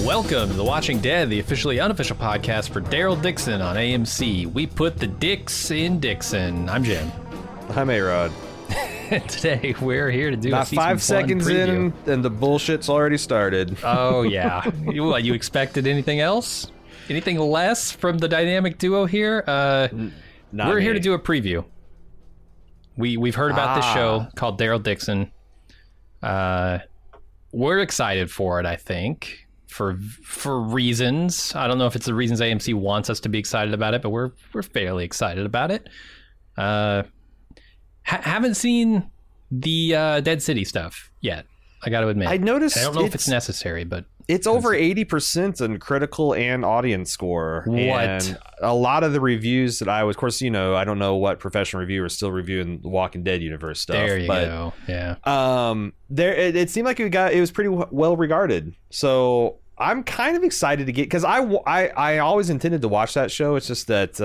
Welcome to The Watching Dead, the officially unofficial podcast for Daryl Dixon on AMC. We put the dicks in Dixon. I'm Jim. I'm A.Ron. Today we're here to do a season 5 seconds preview. In, and the bullshit's already started. Oh yeah. What, you expected anything else? Anything less from the dynamic duo here? We're here to do a preview. We've heard about this show called Daryl Dixon. We're excited for it, I think. For reasons. I don't know if it's the reasons AMC wants us to be excited about it, but we're fairly excited about it. Haven't seen the Dead City stuff yet, I got to admit. I noticed. I don't know if it's necessary, but it's over 80% in critical and audience score. What? And a lot of the reviews that I was, of course, you know, I don't know what professional reviewers still reviewing The Walking Dead universe stuff. There you go. Yeah. It seemed like it was pretty well regarded. So I'm kind of excited to get, because I always intended to watch that show. It's just that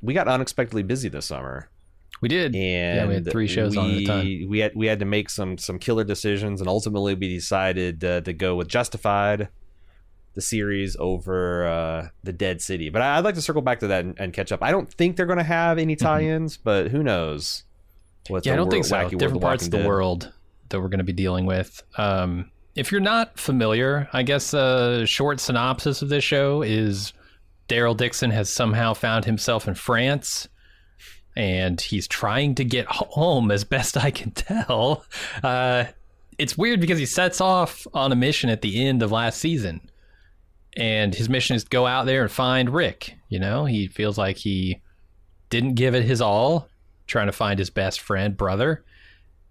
we got unexpectedly busy this summer. We did. And yeah, we had three shows on at a time. We had to make some killer decisions, and ultimately we decided to go with Justified, the series, over the Dead City. But I'd like to circle back to that and catch up. I don't think they're going to have any tie-ins, but who knows? I don't think so. Different parts of the world that we're going to be dealing with. If you're not familiar, I guess a short synopsis of this show is Daryl Dixon has somehow found himself in France, and he's trying to get home as best I can tell. It's weird because he sets off on a mission at the end of last season, and his mission is to go out there and find Rick. You know, he feels like he didn't give it his all, trying to find his best friend, brother,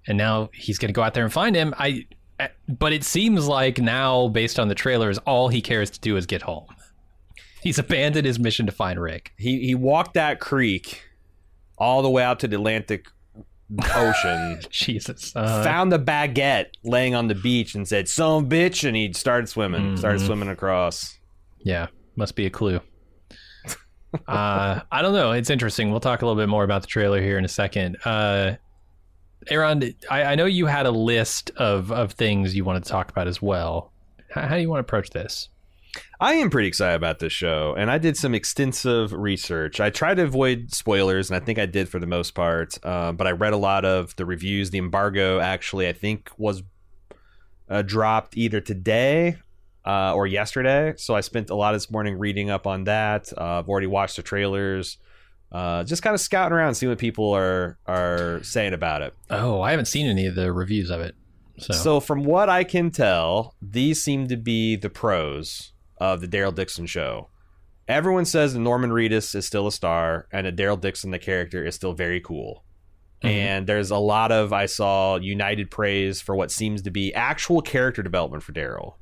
and now he's going to go out there and find him. But it seems like now, based on the trailers, all he cares to do is get home. He's abandoned his mission to find Rick. He walked that creek all the way out to the Atlantic Ocean. Jesus. Found a baguette laying on the beach and said, "Son of a bitch," and he started swimming across. Yeah, must be a clue. I don't know. It's interesting. We'll talk a little bit more about the trailer here in a second. A.Ron, I know you had a list of things you wanted to talk about as well. How do you want to approach this? I am pretty excited about this show, and I did some extensive research. I tried to avoid spoilers, and I think I did for the most part, but I read a lot of the reviews. The embargo, actually, I think was dropped either today or yesterday, so I spent a lot of this morning reading up on that. I've already watched the trailers. Just kind of scouting around, see what people are saying about it. Oh, I haven't seen any of the reviews of it. So from what I can tell, these seem to be the pros of the Daryl Dixon show. Everyone says that Norman Reedus is still a star, and that Daryl Dixon, the character, is still very cool. Mm-hmm. And there's a lot of, I saw, united praise for what seems to be actual character development for Daryl.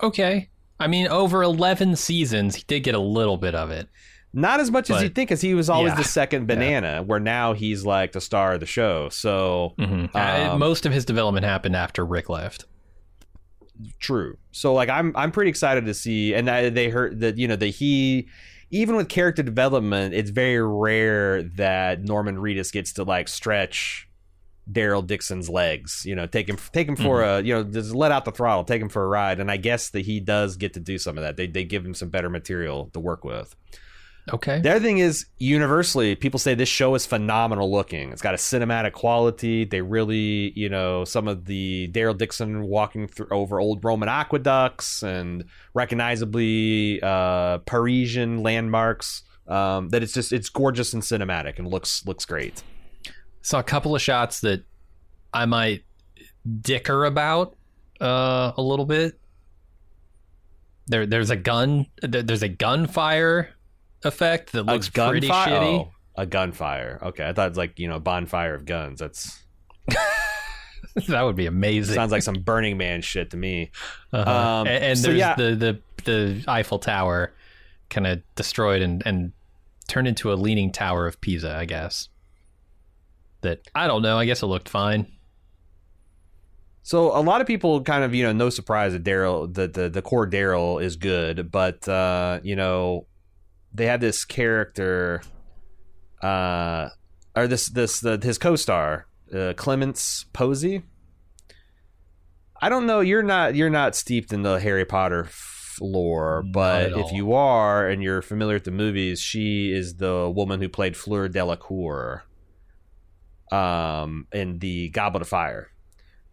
Okay. I mean, over 11 seasons, he did get a little bit of it. Not as much as you'd think, because he was always the second banana, where now he's like the star of the show. So most of his development happened after Rick left. True. So like I'm pretty excited to see, and they heard that, you know, that he, even with character development, it's very rare that Norman Reedus gets to like stretch Daryl Dixon's legs, you know, take him for a, you know, just let out the throttle, take him for a ride. And I guess that he does get to do some of that. They give him some better material to work with. Okay. The other thing is, universally, people say this show is phenomenal looking. It's got a cinematic quality. They really, you know, some of the Daryl Dixon walking over old Roman aqueducts and recognizably Parisian landmarks. That it's just, it's gorgeous and cinematic and looks great. Saw a couple of shots that I might dicker about a little bit. There's a gunfire effect that looks pretty shitty. Oh, a gunfire. Okay, I thought it's like, you know, bonfire of guns. That's that would be amazing. Sounds like some Burning Man shit to me. The Eiffel Tower kind of destroyed and turned into a leaning tower of Pisa, I guess. That, I don't know, I guess it looked fine. So a lot of people kind of, you know, no surprise that Daryl, the core Daryl is good, but you know, they had this character, or his co-star, Clemence Poesy. I don't know. You're not steeped in the Harry Potter lore, but if you are and you're familiar with the movies, she is the woman who played Fleur Delacour in the Goblet of Fire,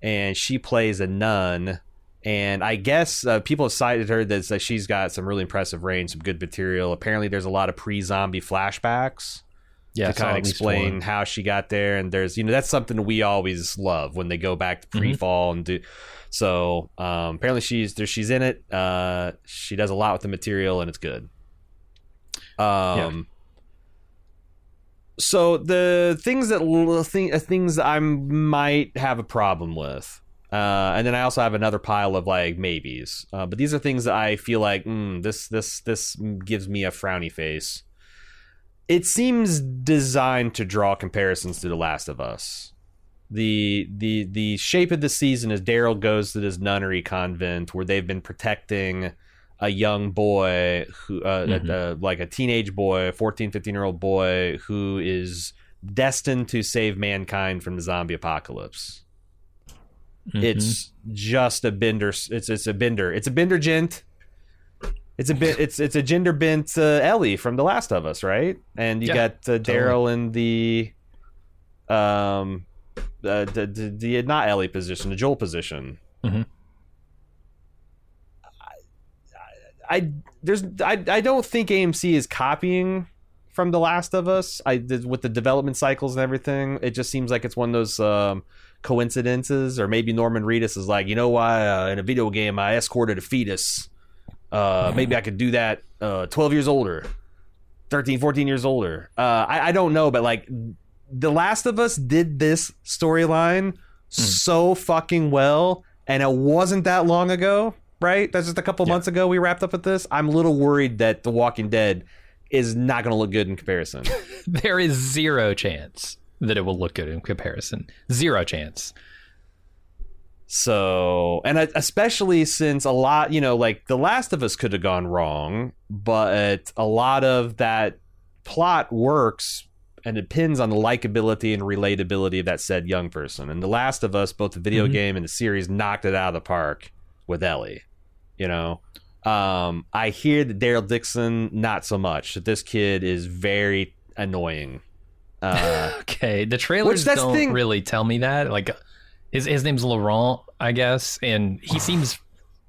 and she plays a nun. And I guess people have cited her that she's got some really impressive range, some good material. Apparently, there's a lot of pre-zombie flashbacks. Yeah, to kind of explain how she got there, and there's, you know, that's something we always love when they go back to pre-fall and do. So apparently she's in it. She does a lot with the material, and it's good. So the things that I might have a problem with, and then I also have another pile of like maybes, but these are things that I feel like this gives me a frowny face. It seems designed to draw comparisons to The Last of Us. The shape of the season is Daryl goes to this nunnery convent where they've been protecting a young boy, who like a teenage boy, 14, 15-year-old boy who is destined to save mankind from the zombie apocalypse. It's just a bender. It's a bender gent. It's a gender bent Ellie from The Last of Us, right? And you got Daryl in the not Ellie position, the Joel position. I don't think AMC is copying from The Last of Us. With the development cycles and everything, it just seems like it's one of those coincidences, or maybe Norman Reedus is like, you know why in a video game I escorted a fetus. Maybe I could do that 12 years older, 13, 14 years older. I don't know, but like The Last of Us did this storyline so fucking well, and it wasn't that long ago, right? That's just a couple months ago we wrapped up with this. I'm a little worried that The Walking Dead is not going to look good in comparison. There is zero chance that it will look good in comparison. Zero chance. So, and especially since a lot, you know, like The Last of Us could have gone wrong, but a lot of that plot works and depends on the likability and relatability of that said young person. And The Last of Us, both the video game and the series, knocked it out of the park with Ellie, you know. I hear that Daryl Dixon, not so much. This kid is very annoying. Okay, the trailers don't really tell me that. Like, His name's Laurent, I guess, and he seems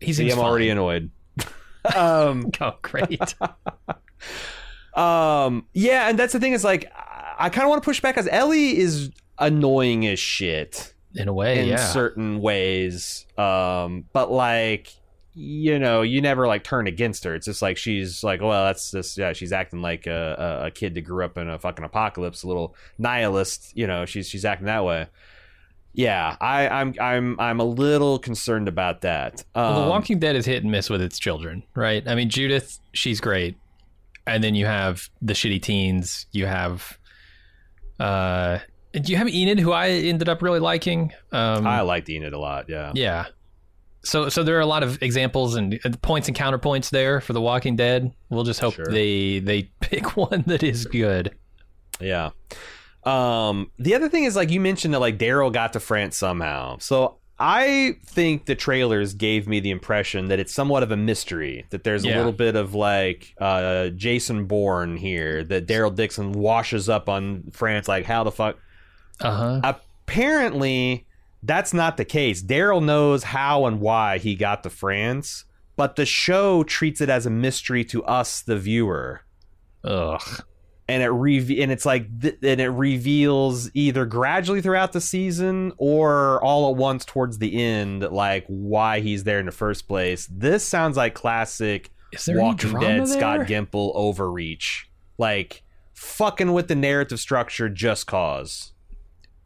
I'm already annoyed. Oh, great. Yeah, and that's the thing is, like, I kind of want to push back, as Ellie is annoying as shit in a way, in certain ways. But like, you know, you never like turn against her. It's just like she's like, well, that's just she's acting like a kid that grew up in a fucking apocalypse, a little nihilist. You know, she's acting that way. Yeah, I'm a little concerned about that. Well, The Walking Dead is hit and miss with its children, right? I mean, Judith, she's great, and then you have the shitty teens. You have, Enid, who I ended up really liking. I liked Enid a lot. Yeah. So there are a lot of examples and points and counterpoints there for The Walking Dead. We'll just hope they pick one that is good. Yeah. The other thing is, like you mentioned, that like Daryl got to France somehow. So I think the trailers gave me the impression that it's somewhat of a mystery, that there's a little bit of like Jason Bourne here, that Daryl Dixon washes up on France. Like, how the fuck? Apparently that's not the case. Daryl knows how and why he got to France, but the show treats it as a mystery to us, the viewer. Ugh. And it reveals either gradually throughout the season or all at once towards the end, like why he's there in the first place. This sounds like classic Walking Dead Scott Gimple overreach, like fucking with the narrative structure just cause.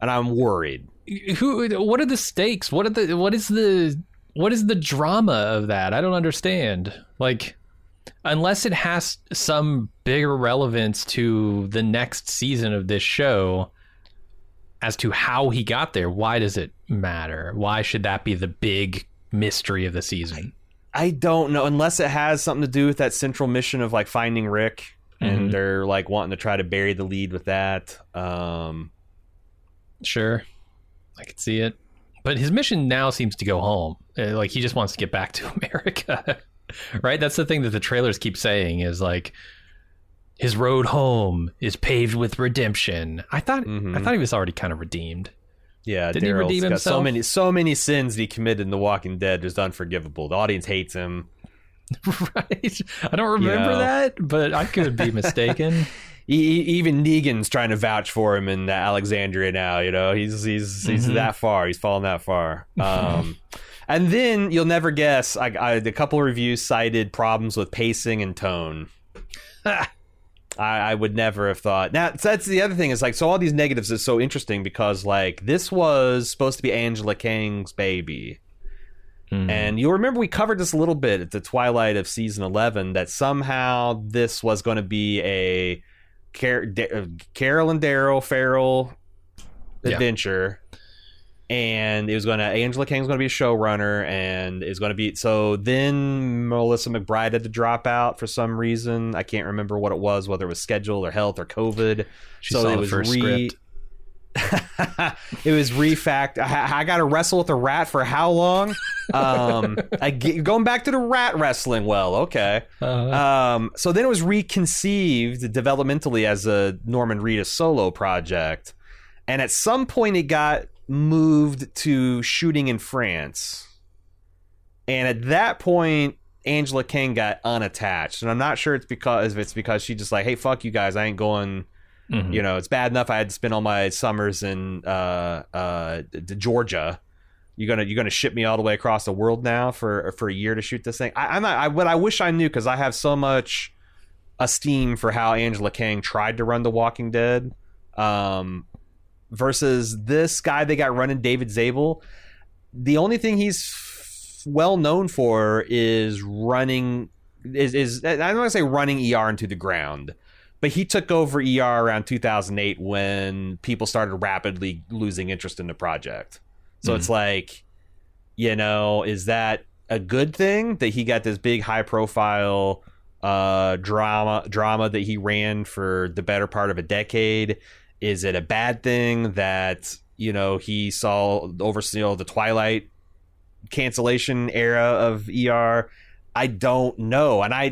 And I'm worried. What are the stakes? What is the drama of that? I don't understand. Like, unless it has some bigger relevance to the next season of this show as to how he got there, why does it matter? Why should that be the big mystery of the season? I don't know, unless it has something to do with that central mission of like finding Rick and they're like wanting to try to bury the lead with that. Sure, I could see it. But his mission now seems to go home. Like, he just wants to get back to America, right? That's the thing that the trailers keep saying is, like, his road home is paved with redemption. I thought he was already kind of redeemed. Yeah, didn't he redeem himself? So many sins that he committed in The Walking Dead is unforgivable. The audience hates him. Right? I don't remember that, but I could be mistaken. Even Negan's trying to vouch for him in Alexandria now. You know, he's that far. He's fallen that far. And then you'll never guess. A couple of reviews cited problems with pacing and tone. I would never have thought. Now that's the other thing is, like, so all these negatives is so interesting because, like, this was supposed to be Angela Kang's baby. And you'll remember we covered this a little bit at the twilight of season 11, that somehow this was going to be a Carol and Daryl Farrell adventure, and it was going to Angela Kang was going to be a showrunner, and it's going to be so. Then Melissa McBride had to drop out for some reason. I can't remember what it was, whether it was schedule or health or COVID. She saw the first script. It was refact. I got to wrestle with a rat for how long? Going back to the rat wrestling. Well, okay. So then it was reconceived developmentally as a Norman Reedus solo project, and at some point it got moved to shooting in France. And at that point, Angela Kang got unattached, and I'm not sure it's because she just like, hey, fuck you guys, I ain't going. You know, it's bad enough I had to spend all my summers in Georgia. You're gonna ship me all the way across the world now for a year to shoot this thing. I wish I knew, because I have so much esteem for how Angela Kang tried to run The Walking Dead, versus this guy they got running, David Zabel. The only thing he's well known for is running is I don't want to say running ER into the ground. But he took over ER around 2008 when people started rapidly losing interest in the project. So it's like, you know, is that a good thing that he got this big high profile drama that he ran for the better part of a decade? Is it a bad thing that, you know, he oversaw the Twilight cancellation era of ER? I don't know, and I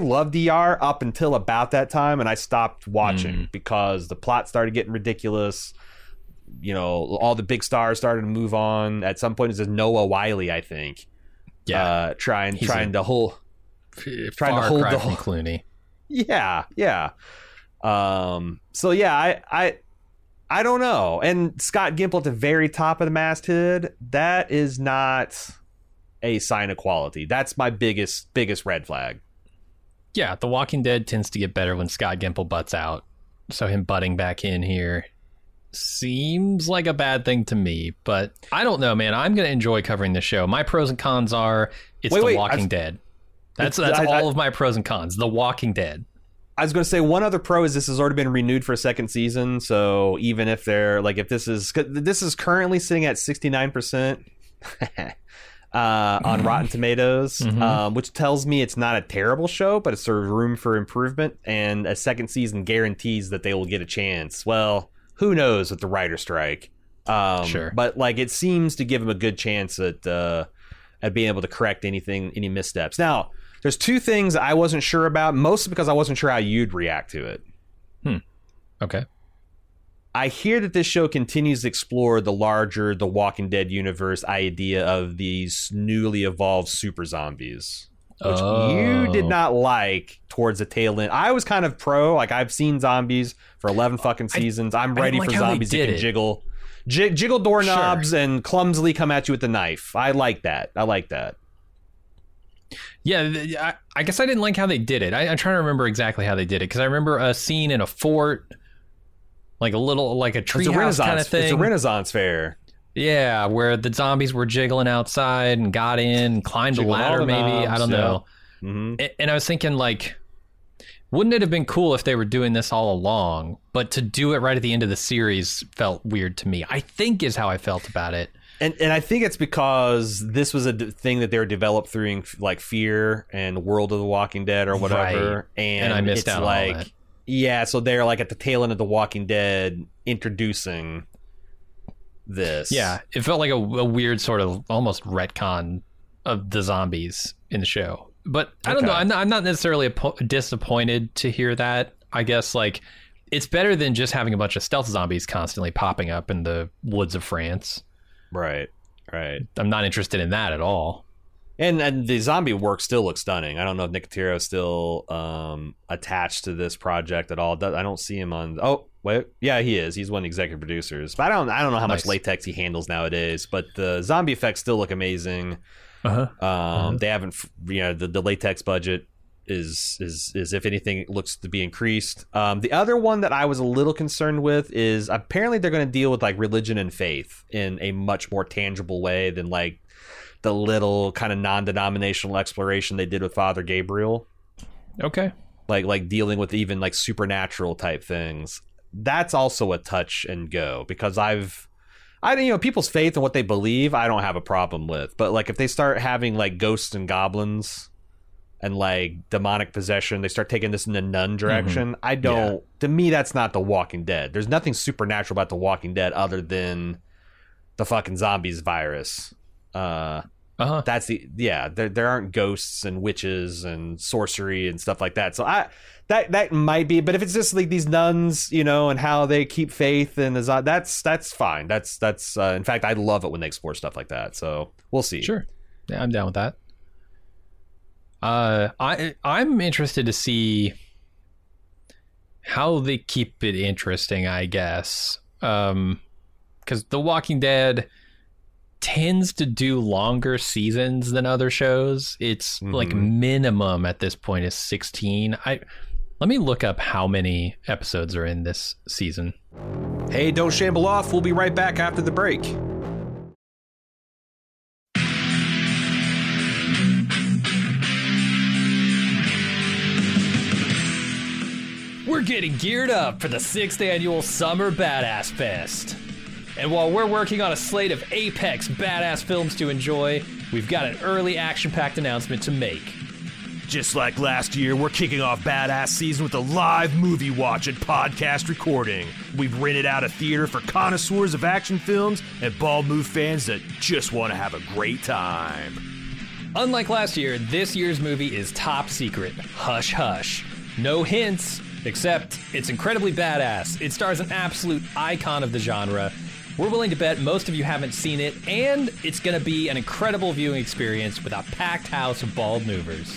loved ER up until about that time, and I stopped watching because the plot started getting ridiculous. You know, all the big stars started to move on. At some point, it was Noah Wiley, I think. Yeah, trying to hold the whole Clooney. Yeah. So yeah, I don't know. And Scott Gimple at the very top of the masthead. That is not a sign of quality. That's my biggest red flag. Yeah, The Walking Dead tends to get better when Scott Gimple butts out, so him butting back in here seems like a bad thing to me. But I don't know, man. I'm gonna enjoy covering this show. My pros and cons are Walking Dead. That's all of my pros and cons. The Walking Dead. I was going to say one other pro is this has already been renewed for a second season. So even if they're like, if this is currently sitting at 69%. On Rotten Tomatoes, which tells me it's not a terrible show, but it's sort of room for improvement, and a second season guarantees that they will get a chance. Well, who knows with the writer strike? Sure, but like it seems to give them a good chance at being able to correct any missteps. Now, there's two things I wasn't sure about, mostly because I wasn't sure how you'd react to it. Okay. I hear that this show continues to explore the larger The Walking Dead universe idea of these newly evolved super zombies, which you did not like towards the tail end. I was kind of pro, like I've seen zombies for 11 fucking seasons. I'm ready for zombies that can jiggle doorknobs and clumsily come at you with a knife. I like that. Yeah, I guess I didn't like how they did it. I'm trying to remember exactly how they did it, because I remember a scene in a fort. Like a treehouse kind of thing. It's a Renaissance fair. Yeah, where the zombies were jiggling outside and got in, and climbed the ladder maybe. I don't know. And I was thinking, like, wouldn't it have been cool if they were doing this all along? But to do it right at the end of the series felt weird to me, I think is how I felt about it. And I think it's because this was a thing that they were developed through like Fear and World of the Walking Dead or whatever. Right. And I missed out on that. Yeah, so they're like at the tail end of The Walking Dead introducing this. Yeah, it felt like a weird sort of almost retcon of the zombies in the show. But I don't know. I'm not necessarily disappointed to hear that. I guess like it's better than just having a bunch of stealth zombies constantly popping up in the woods of France. Right. I'm not interested in that at all. And the zombie work still looks stunning. I don't know if Nicotero is still attached to this project at all. I don't see him on... Oh, wait. Yeah, he is. He's one of the executive producers. But I don't know how much latex he handles nowadays, but the zombie effects still look amazing. They haven't... You know, the latex budget is if anything, it looks to be increased. The other one that I was a little concerned with is apparently they're going to deal with like religion and faith in a much more tangible way than like the little kind of non-denominational exploration they did with Father Gabriel. Okay. Like dealing with even like supernatural type things. That's also a touch and go because people's faith and what they believe, I don't have a problem with. But like if they start having like ghosts and goblins and like demonic possession, they start taking this in the nun direction. Mm-hmm. To me, that's not The Walking Dead. There's nothing supernatural about The Walking Dead other than the fucking zombies virus. There aren't ghosts and witches and sorcery and stuff like that. So that might be, but if it's just like these nuns, you know, and how they keep faith and that's fine. That's in fact, I love it when they explore stuff like that. So we'll see. Sure. Yeah, I'm down with that. I'm interested to see how they keep it interesting, I guess. 'Cause The Walking Dead tends to do longer seasons than other shows. It's like minimum at this point is 16. Let me look up how many episodes are in this season. Hey, don't shamble off. We'll be right back after the break. We're getting geared up for the 6th annual Summer Badass Fest. And while we're working on a slate of apex badass films to enjoy, we've got an early action-packed announcement to make. Just like last year, we're kicking off Badass Season with a live movie watch and podcast recording. We've rented out a theater for connoisseurs of action films and bald move fans that just want to have a great time. Unlike last year, this year's movie is top secret. Hush, hush. No hints. Except it's incredibly badass. It stars an absolute icon of the genre. We're willing to bet most of you haven't seen it, and it's going to be an incredible viewing experience with a packed house of bald movers.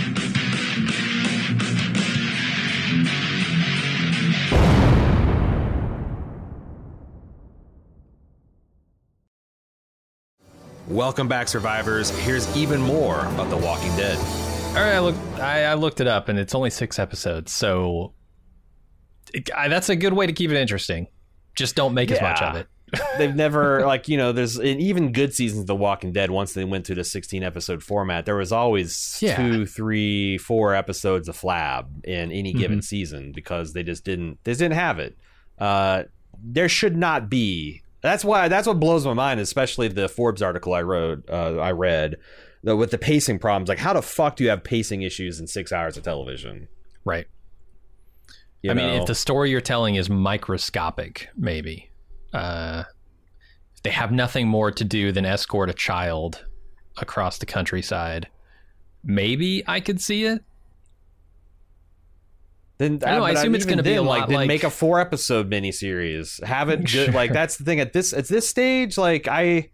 Welcome back, survivors. Here's even more about The Walking Dead. All right, I looked it up, and it's only 6 episodes, so that's a good way to keep it interesting. Just don't make as much of it. They've never, there's even good seasons of The Walking Dead, once they went to the 16-episode format, there was always 2, 3, 4 episodes of flab in any given season because they just didn't have it. There should not be. That's what blows my mind, especially the Forbes article I read with the pacing problems. Like, how the fuck do you have pacing issues in 6 hours of television? Right. I mean, if the story you're telling is microscopic, maybe. If they have nothing more to do than escort a child across the countryside, maybe I could see it. Then I assume it's going to be a lot like make a 4-episode miniseries. Have it good, like that's the thing at this stage. Like I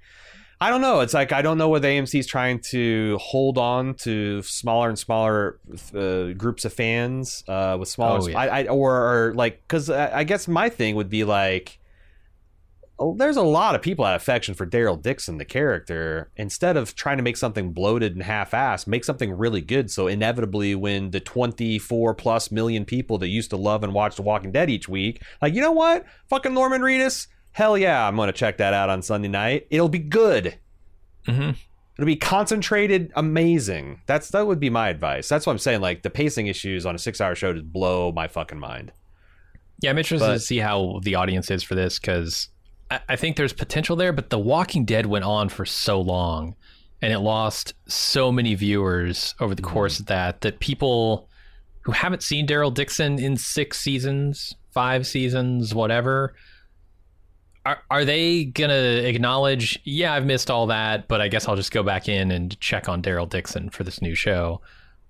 don't know. It's like I don't know whether AMC is trying to hold on to smaller and smaller groups of fans with smaller. Oh, yeah. Or like because I guess my thing would be like. There's a lot of people out of affection for Daryl Dixon, the character. Instead of trying to make something bloated and half-assed, make something really good. So inevitably, when the 24+ million people that used to love and watch The Walking Dead each week, like, you know what? Fucking Norman Reedus. Hell yeah, I'm going to check that out on Sunday night. It'll be good. Mm-hmm. It'll be concentrated, amazing. That would be my advice. That's what I'm saying. Like, the pacing issues on a 6-hour show just blow my fucking mind. Yeah, I'm interested to see how the audience is for this because... I think there's potential there, but The Walking Dead went on for so long and it lost so many viewers over the course of that people who haven't seen Daryl Dixon in 6 seasons, 5 seasons, whatever, are they going to acknowledge, yeah, I've missed all that, but I guess I'll just go back in and check on Daryl Dixon for this new show?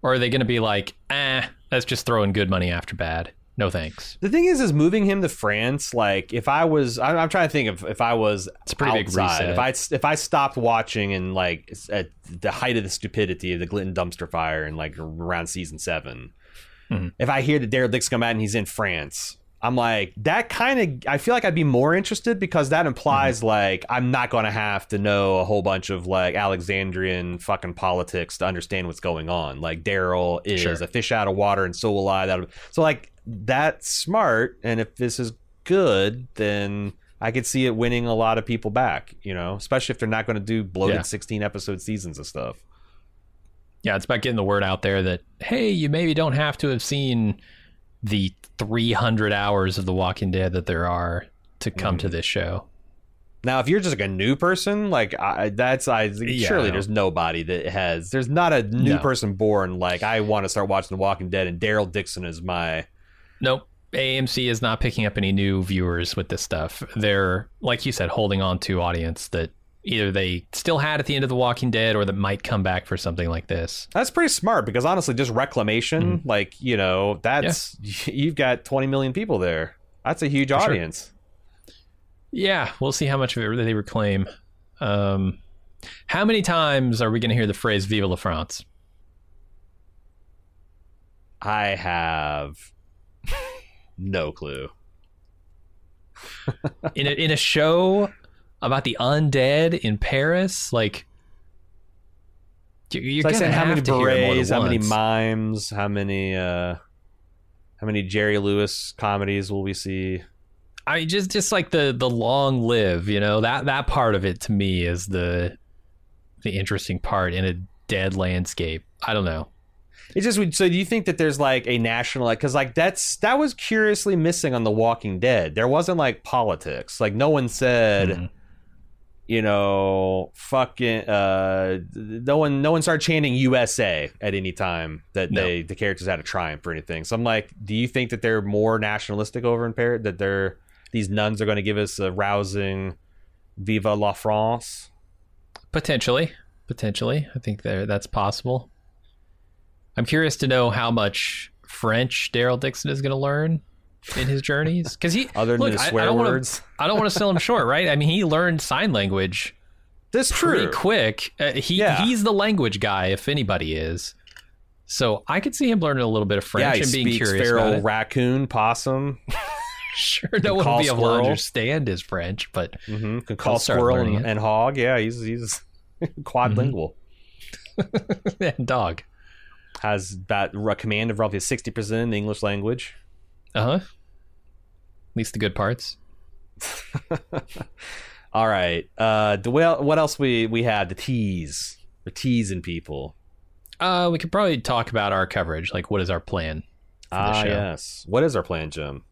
Or are they going to be like, that's just throwing good money after bad? No thanks. The thing is moving him to France. Like, if I was, I'm trying to think of if I was it's a pretty outside. Big reset. If I stopped watching and like at the height of the stupidity of the Glinton dumpster fire and like around season 7, if I hear the Daryl Dixon come out and he's in France, I'm like that kind of. I feel like I'd be more interested because that implies like I'm not going to have to know a whole bunch of like Alexandrian fucking politics to understand what's going on. Like Daryl is a fish out of water and so will I. So like. That's smart, and if this is good, then I could see it winning a lot of people back, you know, especially if they're not going to do bloated 16-episode seasons of stuff. Yeah, it's about getting the word out there that, hey, you maybe don't have to have seen the 300 hours of The Walking Dead that there are to come to this show. Now, if you're just like a new person, like surely there's nobody that has, there's not a new person born like I want to start watching The Walking Dead and Daryl Dixon is my... Nope. AMC is not picking up any new viewers with this stuff. They're, like you said, holding on to audience that either they still had at the end of The Walking Dead or that might come back for something like this. That's pretty smart because honestly, just reclamation, like, you know, that's you've got 20 million people there. That's a huge audience. Sure. Yeah. We'll see how much of it they reclaim. How many times are we going to hear the phrase Vive la France? I have... no clue. in a show about the undead in Paris, like you're so gonna have to hear more than once. How many mimes? How many Jerry Lewis comedies will we see? I mean, just like the long live, you know, that part of it to me is the interesting part in a dead landscape. I don't know. It's just, so do you think that there's like a national, because like that was curiously missing on The Walking Dead. There wasn't like politics. Like no one said, you know, fucking, no one started chanting USA at any time that the characters had a triumph or anything. So I'm like, do you think that they're more nationalistic over in Paris? That these nuns are going to give us a rousing Viva la France? Potentially. I think that's possible. I'm curious to know how much French Daryl Dixon is going to learn in his journeys. Because other than the swear words. I don't want to sell him short, right? I mean, he learned sign language pretty quick. He's the language guy, if anybody is. So I could see him learning a little bit of French and being curious feral about it. Raccoon, possum. Sure, no one will be able to understand his French, but can call squirrel and hog. Yeah, he's quadlingual. And dog. Has that command of roughly 60% in the English language. At least the good parts. All right. What else we had? The tease. We're teasing people. We could probably talk about our coverage. Like, what is our plan for the show? Yes. What is our plan, Jim?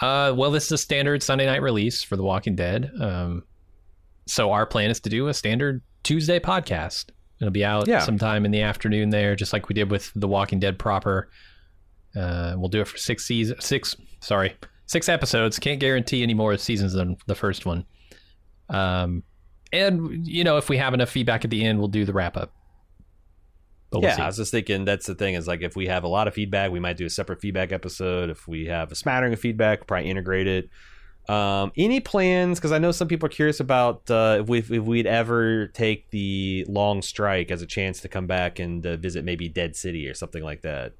Well, this is a standard Sunday night release for The Walking Dead. So our plan is to do a standard Tuesday podcast. It'll be out sometime in the afternoon there, just like we did with The Walking Dead proper. We'll do it for six episodes. Can't guarantee any more seasons than the first one. And, you know, if we have enough feedback at the end, we'll do the wrap up. But we'll see. I was just thinking that's the thing is like if we have a lot of feedback, we might do a separate feedback episode. If we have a smattering of feedback, probably integrate it. Any plans? Because I know some people are curious about if we'd ever take the long strike as a chance to come back and visit maybe Dead City or something like that.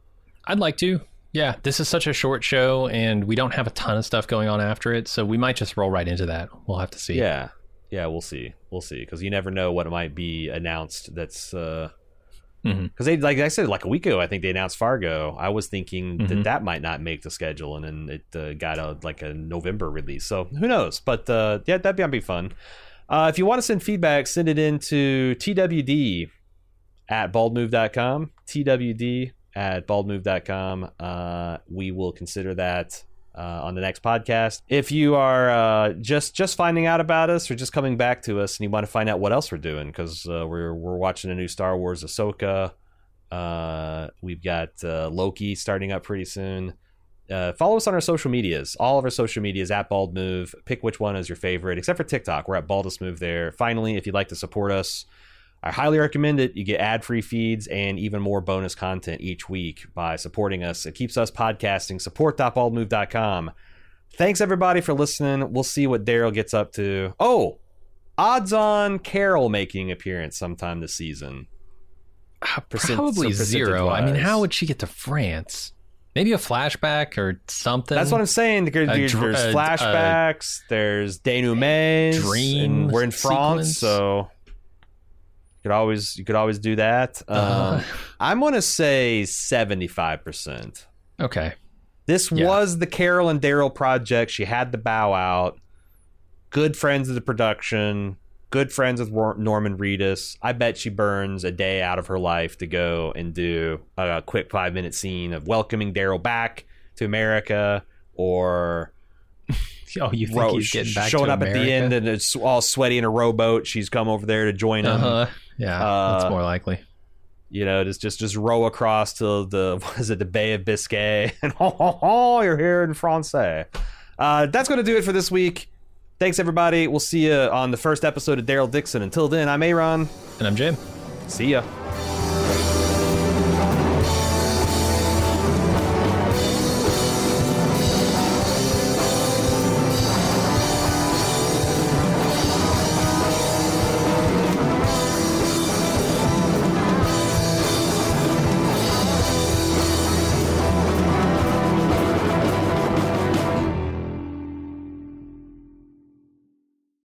I'd like to. Yeah, this is such a short show and we don't have a ton of stuff going on after it. So we might just roll right into that. We'll have to see. Yeah, we'll see. We'll see. Because you never know what might be announced that's... Because they, like I said, like a week ago, I think they announced Fargo. I was thinking that might not make the schedule, and then it got a November release. So who knows? But yeah, that'd be fun. If you want to send feedback, send it in to twd@baldmove.com. twd@baldmove.com. We will consider that on the next podcast. If you are just finding out about us or just coming back to us and you want to find out what else we're doing, because we're watching a new Star Wars Ahsoka. We've got Loki starting up pretty soon. Follow us on our social medias. All of our social medias @BaldMove. Pick which one is your favorite, except for TikTok. We're @BaldestMove there. Finally, if you'd like to support us, I highly recommend it. You get ad-free feeds and even more bonus content each week by supporting us. It keeps us podcasting. Support.baldmove.com. Thanks, everybody, for listening. We'll see what Daryl gets up to. Oh, odds on Carol making an appearance sometime this season. Probably zero. I mean, how would she get to France? Maybe a flashback or something. That's what I'm saying. There's flashbacks. There's denouements. Dreams. We're in France, so... You could always do that. I'm gonna say 75%. Okay, this was the Carol and Daryl project. She had the bow out. Good friends of the production. Good friends with Norman Reedus. I bet she burns a day out of her life to go and do a quick 5-minute scene of welcoming Daryl back to America, or. Oh, you think he's getting back showing to up America? At the end and it's all sweaty in a rowboat. She's come over there to join him. That's more likely. You know, just row across to the Bay of Biscay and you're here in France. That's going to do it for this week. Thanks, everybody. We'll see you on the first episode of Daryl Dixon. Until then, I'm A.Ron. And I'm Jim. See ya.